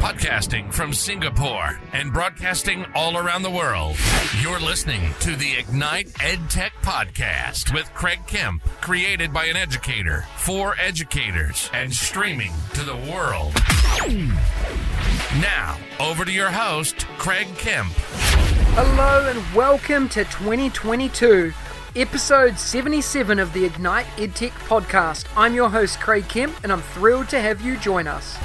Podcasting from Singapore and broadcasting all around the world. You're listening to the Ignite EdTech Podcast with Craig Kemp, created by an educator for educators and streaming to the world. Now, over to your host, Craig Kemp. Hello and welcome to 2022, episode 77 of the Ignite EdTech Podcast. I'm your host, Craig Kemp, and I'm thrilled to have you join us.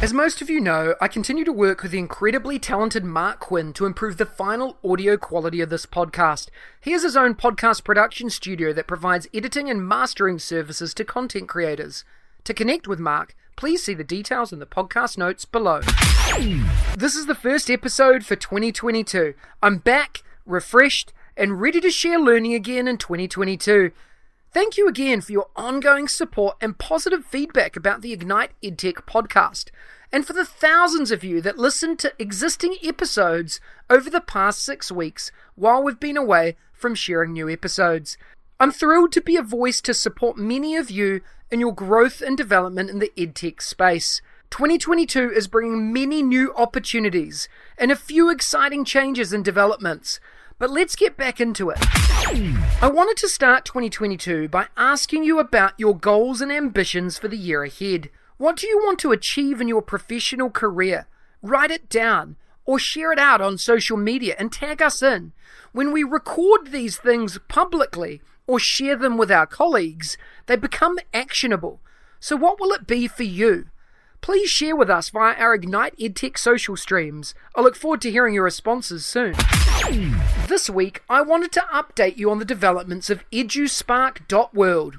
As most of you know, I continue to work with the incredibly talented Mark Quinn to improve the final audio quality of this podcast. He has his own podcast production studio that provides editing and mastering services to content creators. To connect with Mark, please see the details in the podcast notes below. This is the first episode for 2022. I'm back, refreshed, and ready to share learning again in 2022. Thank you again for your ongoing support and positive feedback about the Ignite EdTech Podcast, and for the thousands of you that listened to existing episodes over the past 6 weeks while we've been away from sharing new episodes. I'm thrilled to be a voice to support many of you in your growth and development in the EdTech space. 2022 is bringing many new opportunities and a few exciting changes and developments. But let's get back into it. I wanted to start 2022 by asking you about your goals and ambitions for the year ahead. What do you want to achieve in your professional career? Write it down or share it out on social media and tag us in. When we record these things publicly or share them with our colleagues, they become actionable. So what will it be for you? Please share with us via our Ignite EdTech social streams. I look forward to hearing your responses soon. This week, I wanted to update you on the developments of eduSpark.world.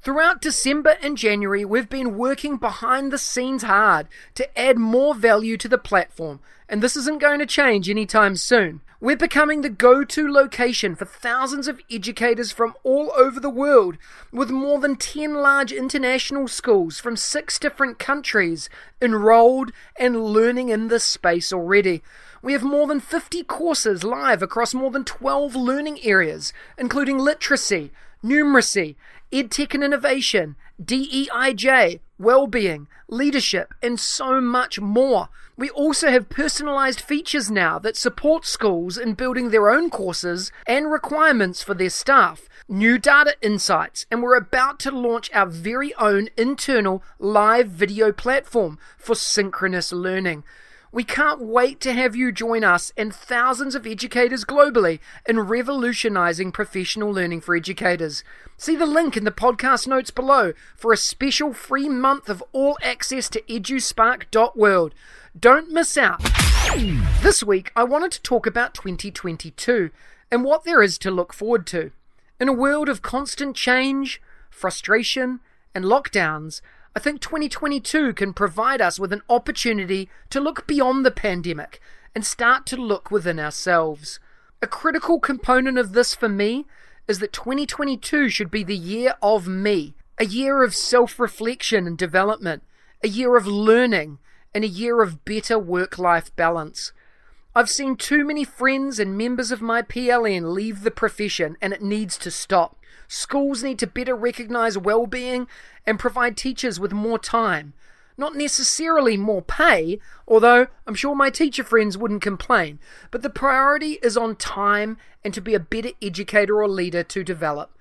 Throughout December and January, we've been working behind the scenes hard to add more value to the platform, and this isn't going to change anytime soon. We're becoming the go-to location for thousands of educators from all over the world, with more than 10 large international schools from 6 different countries enrolled and learning in this space already. We have more than 50 courses live across more than 12 learning areas, including literacy, numeracy, EdTech and innovation, DEIJ, well-being, leadership, and so much more. We also have personalized features now that support schools in building their own courses and requirements for their staff, new data insights, and we're about to launch our very own internal live video platform for synchronous learning. We can't wait to have you join us and thousands of educators globally in revolutionizing professional learning for educators. See the link in the podcast notes below for a special free month of all access to eduspark.world. Don't miss out. This week, I wanted to talk about 2022 and what there is to look forward to. In a world of constant change, frustration, and lockdowns, I think 2022 can provide us with an opportunity to look beyond the pandemic and start to look within ourselves. A critical component of this for me is that 2022 should be the year of me, a year of self-reflection and development, a year of learning, and a year of better work-life balance. I've seen too many friends and members of my PLN leave the profession, and it needs to stop. Schools need to better recognise well-being and provide teachers with more time. Not necessarily more pay, although I'm sure my teacher friends wouldn't complain, but the priority is on time and to be a better educator or leader to develop.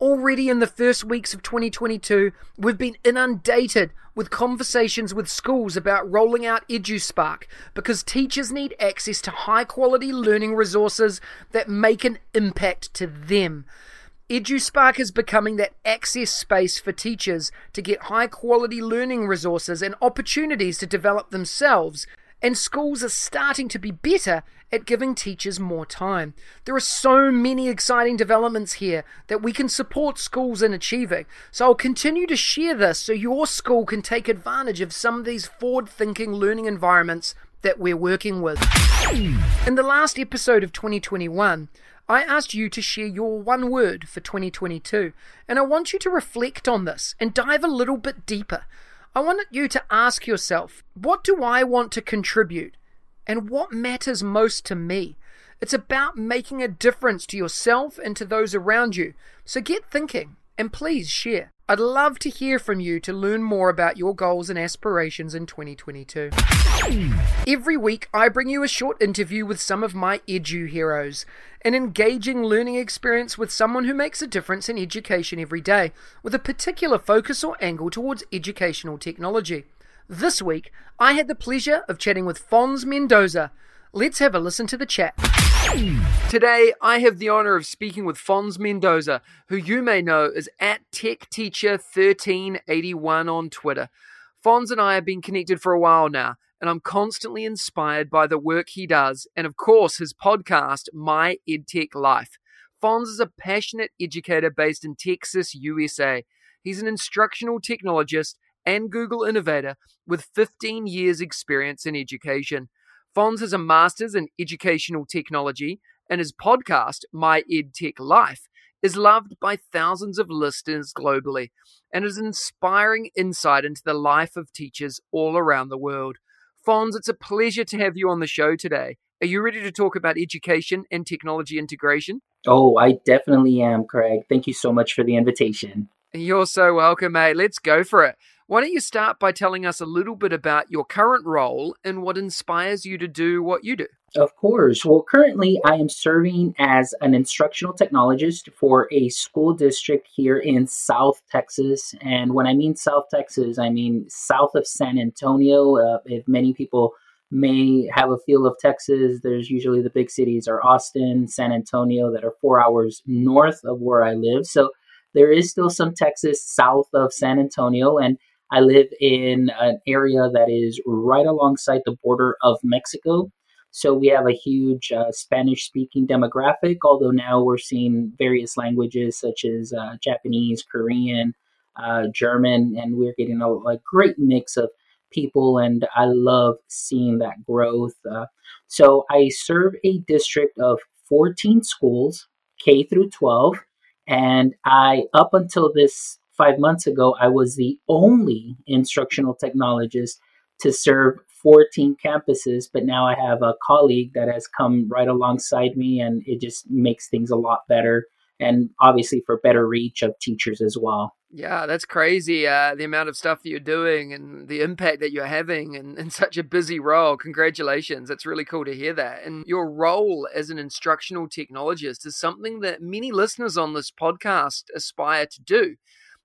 Already in the first weeks of 2022, we've been inundated with conversations with schools about rolling out EduSpark because teachers need access to high-quality learning resources that make an impact to them. EduSpark is becoming that access space for teachers to get high-quality learning resources and opportunities to develop themselves, and schools are starting to be better at giving teachers more time. There are so many exciting developments here that we can support schools in achieving, so I'll continue to share this so your school can take advantage of some of these forward-thinking learning environments that we're working with. In the last episode of 2021, I asked you to share your one word for 2022, and I want you to reflect on this and dive a little bit deeper. I want you to ask yourself, what do I want to contribute, and what matters most to me? It's about making a difference to yourself and to those around you. So get thinking and please share. I'd love to hear from you to learn more about your goals and aspirations in 2022. Every week, I bring you a short interview with some of my edu heroes, an engaging learning experience with someone who makes a difference in education every day, with a particular focus or angle towards educational technology. This week, I had the pleasure of chatting with Fonz Mendoza. Let's have a listen to the chat. Today, I have the honor of speaking with Fonz Mendoza, who you may know is at TechTeacher1381 on Twitter. Fonz and I have been connected for a while now, and I'm constantly inspired by the work he does and, of course, his podcast, My EdTech Life. Fonz is a passionate educator based in Texas, USA. He's an instructional technologist and Google innovator with 15 years' experience in education. Fonz has a master's in educational technology, and his podcast, My EdTech Life, is loved by thousands of listeners globally and is an inspiring insight into the life of teachers all around the world. Fonz, it's a pleasure to have you on the show today. Are you ready to talk about education and technology integration? Oh, I definitely am, Craig. Thank you so much for the invitation. You're so welcome, mate. Let's go for it. Why don't you start by telling us a little bit about your current role and what inspires you to do what you do? Of course. Well, currently I am serving as an instructional technologist for a school district here in South Texas. And when I mean South Texas, I mean south of San Antonio. If many people may have a feel of Texas, there's usually the big cities are Austin, San Antonio that are 4 hours north of where I live. So there is still some Texas south of San Antonio, and I live in an area that is right alongside the border of Mexico. So we have a huge Spanish-speaking demographic, although now we're seeing various languages such as Japanese, Korean, German, and we're getting a great mix of people, and I love seeing that growth. So I serve a district of 14 schools, K through 12, and I, up until this 5 months ago, I was the only instructional technologist to serve 14 campuses, but now I have a colleague that has come right alongside me, and it just makes things a lot better, and obviously for better reach of teachers as well. Yeah, that's crazy, the amount of stuff that you're doing and the impact that you're having in such a busy role. Congratulations. It's really cool to hear that. And your role as an instructional technologist is something that many listeners on this podcast aspire to do.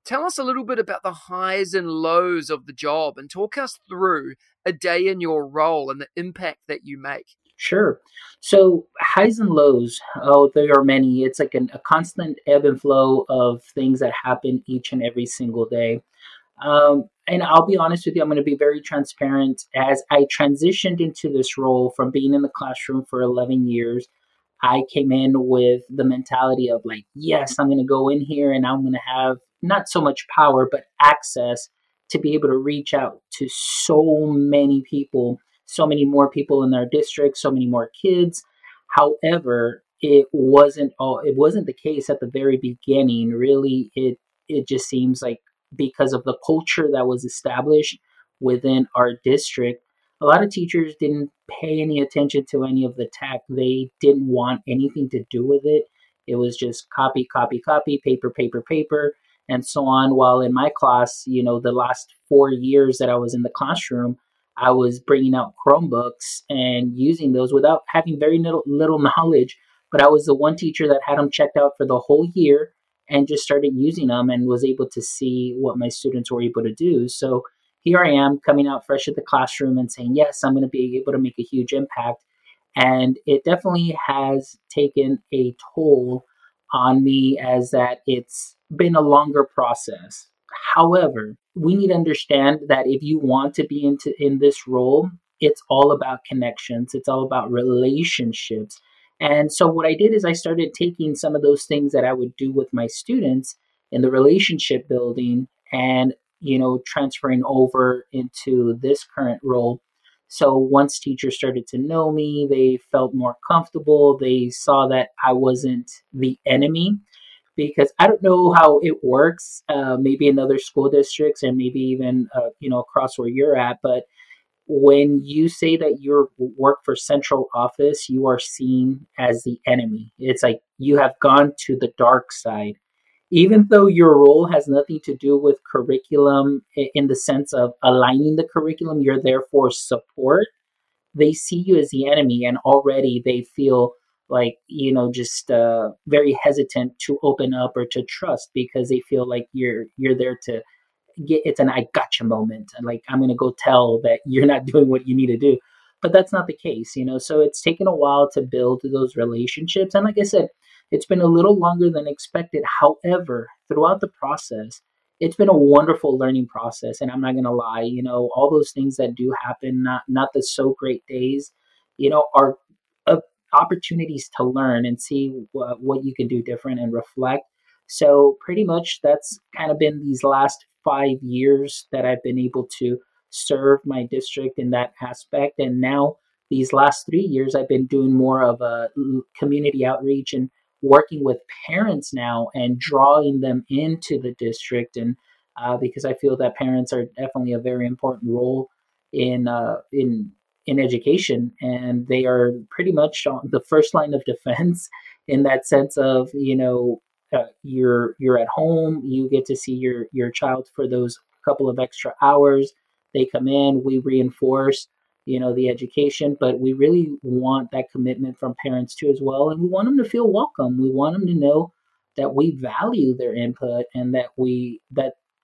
Tell us a little bit about the highs and lows of the job and talk us through a day in your role and the impact that you make. Sure. So highs and lows, there are many. It's like a constant ebb and flow of things that happen each and every single day. And I'll be honest with you, I'm going to be very transparent. As I transitioned into this role from being in the classroom for 11 years, I came in with the mentality of yes, I'm going to go in here and I'm going to have not so much power, but access to be able to reach out to so many people. So many more people in our district, so many more kids. However, it wasn't the case at the very beginning. Really, it just seems like because of the culture that was established within our district, a lot of teachers didn't pay any attention to any of the tech. They didn't want anything to do with it. It was just copy, copy, copy, paper, paper, paper, and so on. While in my class, the last 4 years that I was in the classroom, I was bringing out Chromebooks and using those without having very little knowledge, but I was the one teacher that had them checked out for the whole year and just started using them and was able to see what my students were able to do. So here I am coming out fresh at the classroom and saying, yes, I'm going to be able to make a huge impact. And it definitely has taken a toll on me as that it's been a longer process. However, we need to understand that if you want to be in this role, it's all about connections. It's all about relationships. And so what I did is I started taking some of those things that I would do with my students in the relationship building and, transferring over into this current role. So once teachers started to know me, they felt more comfortable. They saw that I wasn't the enemy. Because I don't know how it works, maybe in other school districts and maybe even, across where you're at. But when you say that you work for central office, you are seen as the enemy. It's like you have gone to the dark side. even though your role has nothing to do with curriculum in the sense of aligning the curriculum, you're there for support. They see you as the enemy, and already they feel like, you know, just very hesitant to open up or to trust, because they feel like you're there to get, it's an I gotcha moment. And like, I'm going to go tell that you're not doing what you need to do. But that's not the case, you know? So it's taken a while to build those relationships. And like I said, it's been a little longer than expected. However, throughout the process, it's been a wonderful learning process. And I'm not going to lie, you know, all those things that do happen, not the so great days, you know, are opportunities to learn and see what you can do different and reflect. So pretty much that's kind of been these last 5 years that I've been able to serve my district in that aspect. And now these last 3 years, I've been doing more of a community outreach and working with parents now and drawing them into the district. And because I feel that parents are definitely a very important role in education, and they are pretty much on the first line of defense in that sense of, you know, you're at home, you get to see your child for those couple of extra hours. They come in, we reinforce, you know, the education, but we really want that commitment from parents too as well. And we want them to feel welcome. We want them to know that we value their input and that we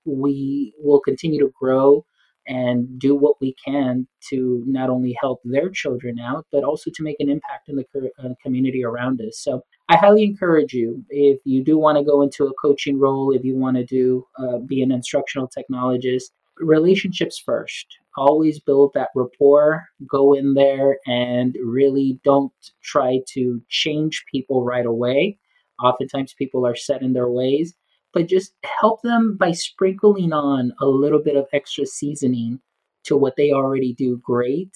will continue to grow and do what we can to not only help their children out, but also to make an impact in the community around us. So I highly encourage you, if you do want to go into a coaching role, if you want to do be an instructional technologist, relationships first. Always build that rapport, go in there, and really don't try to change people right away. Oftentimes people are set in their ways, but just help them by sprinkling on a little bit of extra seasoning to what they already do great,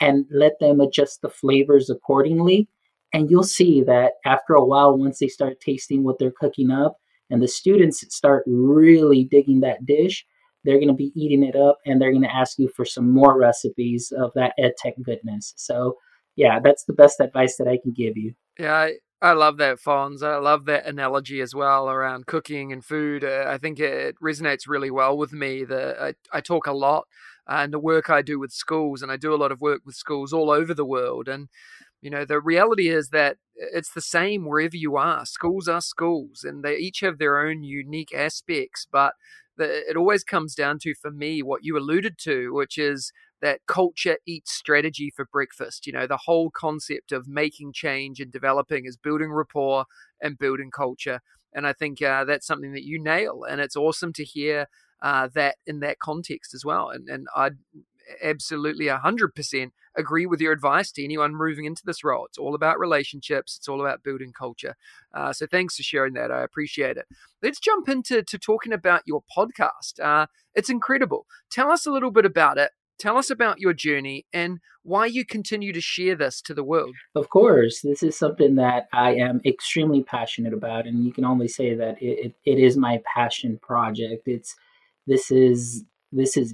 and let them adjust the flavors accordingly. And you'll see that after a while, once they start tasting what they're cooking up and the students start really digging that dish, they're going to be eating it up, and they're going to ask you for some more recipes of that EdTech goodness. So yeah, that's the best advice that I can give you. Yeah, I love that, Fonz. I love that analogy as well around cooking and food. I think it resonates really well with me. I talk a lot and the work I do with schools, and I do a lot of work with schools all over the world. And, you know, the reality is that it's the same wherever you are. Schools are schools, and they each have their own unique aspects. But it always comes down to, for me, what you alluded to, which is that culture eats strategy for breakfast. You know, the whole concept of making change and developing is building rapport and building culture. And I think that's something that you nail. And it's awesome to hear that in that context as well. And I'd absolutely 100% agree with your advice to anyone moving into this role. It's all about relationships. It's all about building culture. So thanks for sharing that. I appreciate it. Let's jump into talking about your podcast. It's incredible. Tell us a little bit about it. Tell us about your journey and why you continue to share this to the world. Of course, this is something that I am extremely passionate about, and you can only say that it is my passion project. This is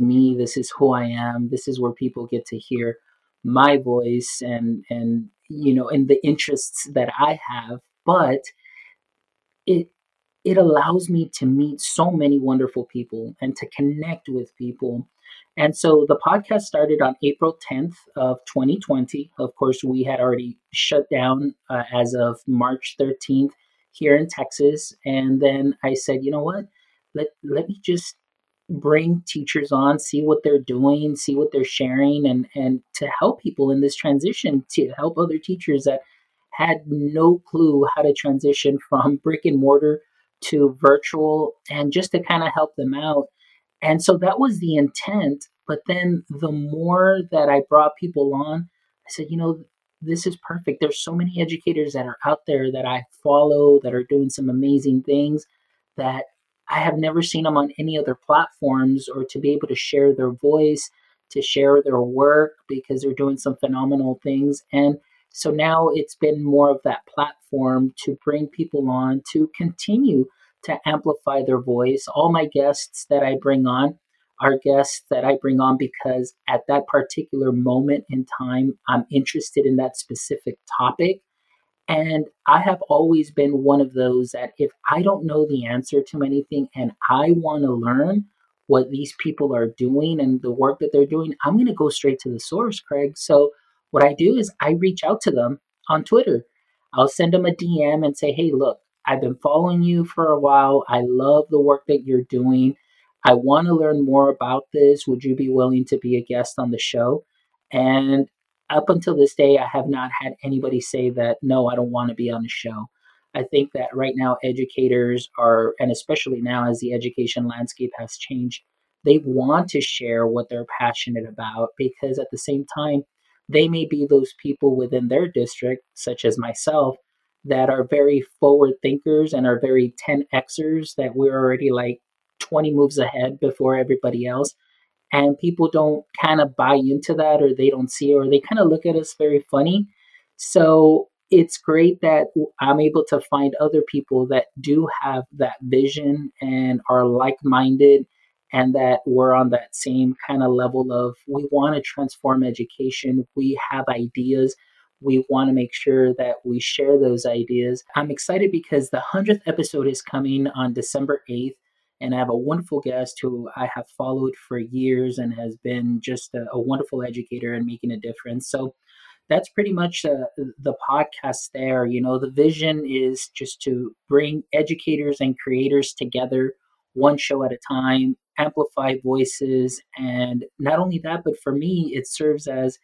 me. This is who I am. This is where people get to hear my voice and you know, and the interests that I have. But it allows me to meet so many wonderful people and to connect with people. And so the podcast started on April 10th of 2020. Of course, we had already shut down as of March 13th here in Texas. And then I said, you know what, let me just bring teachers on, see what they're doing, see what they're sharing, and to help people in this transition, to help other teachers that had no clue how to transition from brick and mortar to virtual, and just to kind of help them out. And so that was the intent. But then the more that I brought people on, I said, you know, this is perfect. There's so many educators that are out there that I follow that are doing some amazing things that I have never seen them on any other platforms, or to be able to share their voice, to share their work, because they're doing some phenomenal things. And so now it's been more of that platform to bring people on to continue to amplify their voice. All my guests that I bring on are guests that I bring on because at that particular moment in time, I'm interested in that specific topic. And I have always been one of those that if I don't know the answer to anything and I want to learn what these people are doing and the work that they're doing, I'm going to go straight to the source, Craig. So what I do is I reach out to them on Twitter. I'll send them a DM and say, hey, look, I've been following you for a while. I love the work that you're doing. I want to learn more about this. Would you be willing to be a guest on the show? And up until this day, I have not had anybody say that, no, I don't want to be on the show. I think that right now educators are, and especially now as the education landscape has changed, they want to share what they're passionate about because at the same time, they may be those people within their district, such as myself, that are very forward thinkers and are very 10Xers that we're already like 20 moves ahead before everybody else. And people don't kind of buy into that or they don't see it or they kind of look at us very funny. So it's great that I'm able to find other people that do have that vision and are like-minded and that we're on that same kind of level of we want to transform education. We have ideas. We want to make sure that we share those ideas. I'm excited because the 100th episode is coming on December 8th. And I have a wonderful guest who I have followed for years and has been just a wonderful educator and making a difference. So that's pretty much the podcast there. You know, the vision is just to bring educators and creators together one show at a time, amplify voices. And not only that, but for me, it serves as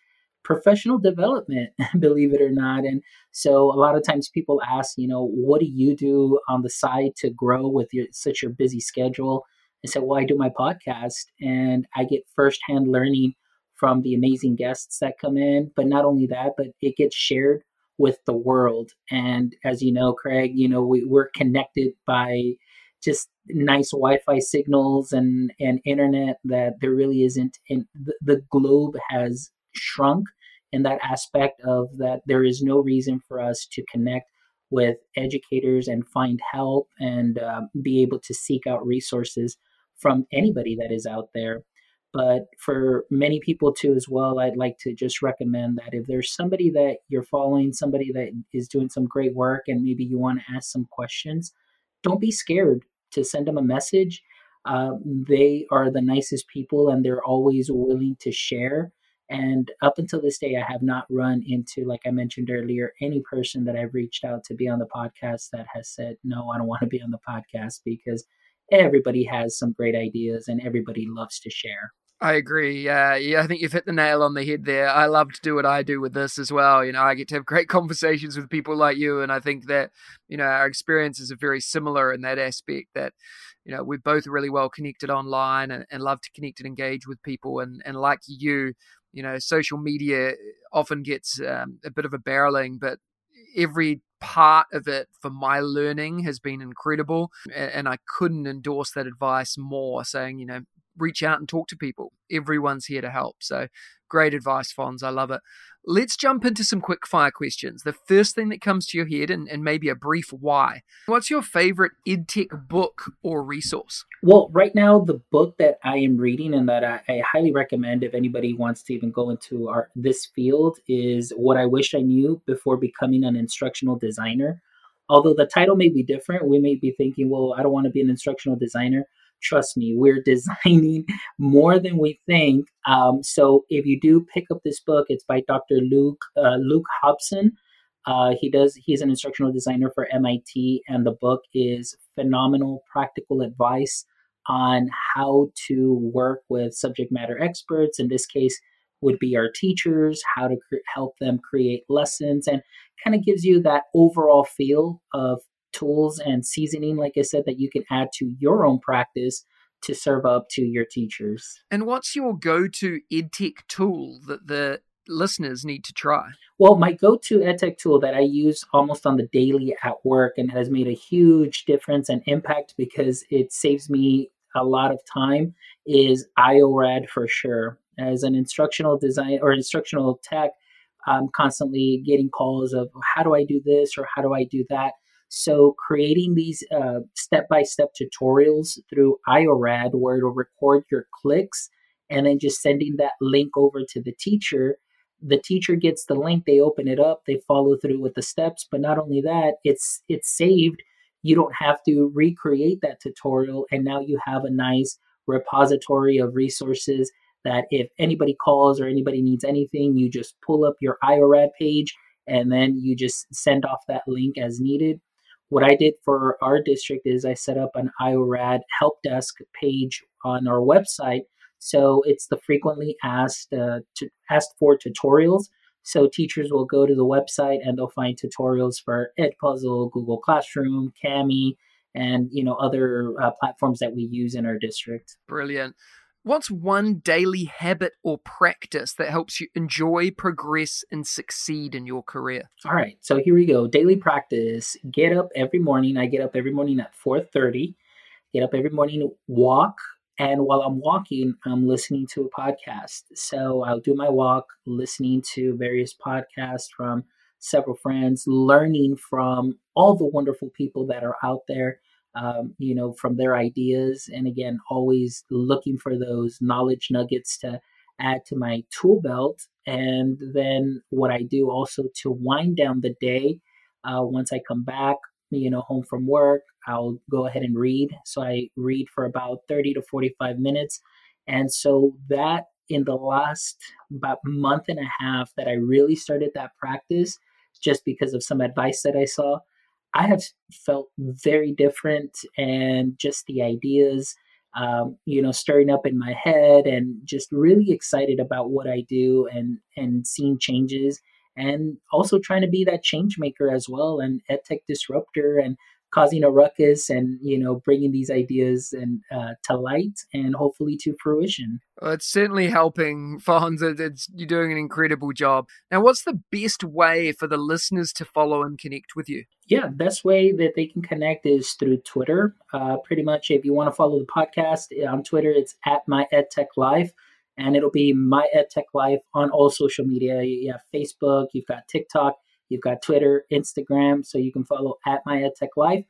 professional development, believe it or not. And so a lot of times people ask, you know, what do you do on the side to grow with such your busy schedule? I said, well, I do my podcast and I get firsthand learning from the amazing guests that come in. But not only that, but it gets shared with the world. And as you know, Craig, you know, we're connected by just nice Wi-Fi signals and internet that there really isn't. And the globe has shrunk in that aspect of that there is no reason for us to connect with educators and find help and be able to seek out resources from anybody that is out there. But for many people too as well, I'd like to just recommend that if there's somebody that you're following, somebody that is doing some great work and maybe you want to ask some questions, don't be scared to send them a message. They are the nicest people and they're always willing to share. And up until this day, I have not run into, like I mentioned earlier, any person that I've reached out to be on the podcast that has said, no, I don't want to be on the podcast because everybody has some great ideas and everybody loves to share. I agree. Yeah, I think you've hit the nail on the head there. I love to do what I do with this as well. You know, I get to have great conversations with people like you. And I think that, you know, our experiences are very similar in that aspect that, you know, we're both really well connected online and love to connect and engage with people. And like you, you know, social media often gets a bit of a barreling, but every part of it for my learning has been incredible. And I couldn't endorse that advice more, saying, you know, reach out and talk to people. Everyone's here to help. So great advice, Fonz. I love it. Let's jump into some quick fire questions. The first thing that comes to your head and maybe a brief why. What's your favorite edtech book or resource? Well, right now, the book that I am reading and that I highly recommend if anybody wants to even go into this field is What I Wish I Knew Before Becoming an Instructional Designer. Although the title may be different, we may be thinking, well, I don't want to be an instructional designer. Trust me, we're designing more than we think. So if you do pick up this book, it's by Dr. Luke Hobson. He's an instructional designer for MIT, and the book is phenomenal practical advice on how to work with subject matter experts. In this case, would be our teachers, how to help them create lessons, and kind of gives you that overall feel of tools and seasoning, like I said, that you can add to your own practice to serve up to your teachers. And what's your go-to edtech tool that the listeners need to try? Well, my go-to edtech tool that I use almost on the daily at work and has made a huge difference and impact because it saves me a lot of time is IORAD for sure. As an instructional design or instructional tech, I'm constantly getting calls of how do I do this or how do I do that? So creating these step-by-step tutorials through IORAD where it'll record your clicks and then just sending that link over to the teacher, The teacher gets the link, they open it up, they follow through with the steps. But not only that, it's saved. You don't have to recreate that tutorial. And now you have a nice repository of resources that if anybody calls or anybody needs anything, you just pull up your IORAD page and then you just send off that link as needed. What I did for our district is I set up an IORAD help desk page on our website. So it's the frequently asked for tutorials. So teachers will go to the website and they'll find tutorials for Edpuzzle, Google Classroom, Kami, and other platforms that we use in our district. Brilliant. What's one daily habit or practice that helps you enjoy, progress, and succeed in your career? All right. So here we go. Daily practice. Get up every morning. I get up every morning at 4:30. Get up every morning, walk. And while I'm walking, I'm listening to a podcast. So I'll do my walk, listening to various podcasts from several friends, learning from all the wonderful people that are out there, from their ideas. And again, always looking for those knowledge nuggets to add to my tool belt. And then what I do also to wind down the day, once I come back, home from work, I'll go ahead and read. So I read for about 30 to 45 minutes. And so that in the last about month and a half that I really started that practice, just because of some advice that I saw, I have felt very different. And just the ideas, stirring up in my head, and just really excited about what I do and seeing changes, and also trying to be that change maker as well, and EdTech disruptor, and causing a ruckus, and bringing these ideas and to light, and hopefully to fruition. Well, it's certainly helping, Fonz. You're doing an incredible job. Now, what's the best way for the listeners to follow and connect with you? Yeah, best way that they can connect is through Twitter. Pretty much, if you want to follow the podcast on Twitter, it's at My EdTech Life, and it'll be My EdTech Life on all social media. You have Facebook, you've got TikTok. You've got Twitter, Instagram, so you can follow at My EdTech Life.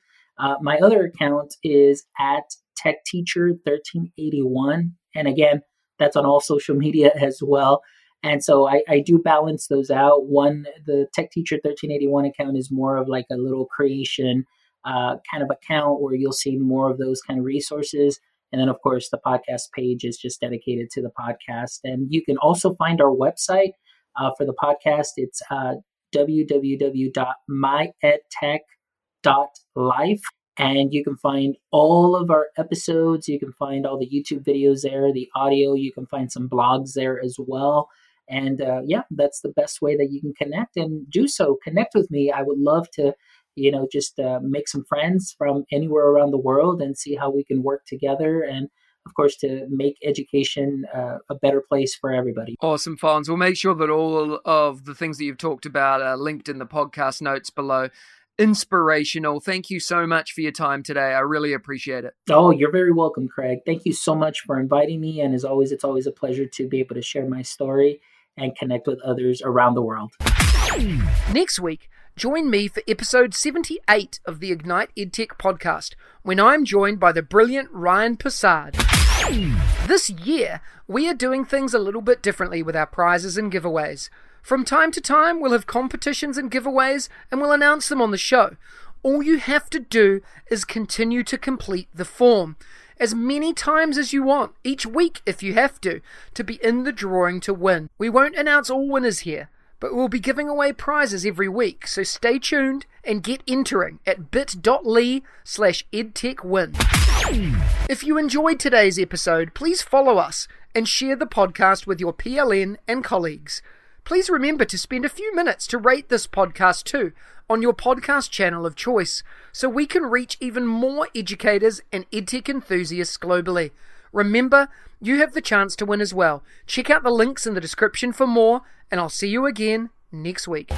My other account is at TechTeacher1381. And again, that's on all social media as well. And so I do balance those out. One, the TechTeacher1381 account is more of like a little creation kind of account where you'll see more of those kind of resources. And then, of course, the podcast page is just dedicated to the podcast. And you can also find our website for the podcast. It's www.myedtech.life. And you can find all of our episodes. You can find all the YouTube videos there, the audio. You can find some blogs there as well. And that's the best way that you can connect and do so. Connect with me. I would love to, make some friends from anywhere around the world and see how we can work together. And of course, to make education a better place for everybody. Awesome, Fonz. We'll make sure that all of the things that you've talked about are linked in the podcast notes below. Inspirational. Thank you so much for your time today. I really appreciate it. Oh, you're very welcome, Craig. Thank you so much for inviting me. And as always, it's always a pleasure to be able to share my story and connect with others around the world. Next week, join me for episode 78 of the Ignite EdTech podcast, when I'm joined by the brilliant Ryan Passard. This year, we are doing things a little bit differently with our prizes and giveaways. From time to time, we'll have competitions and giveaways, and we'll announce them on the show. All you have to do is continue to complete the form as many times as you want, each week if you have to be in the drawing to win. We won't announce all winners here, but we'll be giving away prizes every week, so stay tuned and get entering at bit.ly/edtechwin. If you enjoyed today's episode, please follow us and share the podcast with your PLN and colleagues. Please remember to spend a few minutes to rate this podcast too on your podcast channel of choice, so we can reach even more educators and edtech enthusiasts globally. Remember, you have the chance to win as well. Check out the links in the description for more, and I'll see you again next week.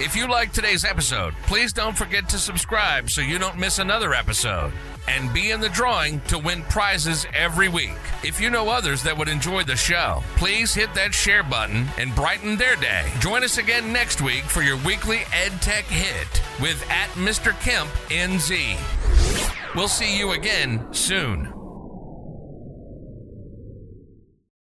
If you liked today's episode, please don't forget to subscribe so you don't miss another episode, and be in the drawing to win prizes every week. If you know others that would enjoy the show, please hit that share button and brighten their day. Join us again next week for your weekly EdTech hit with @MrKempNZ. We'll see you again soon.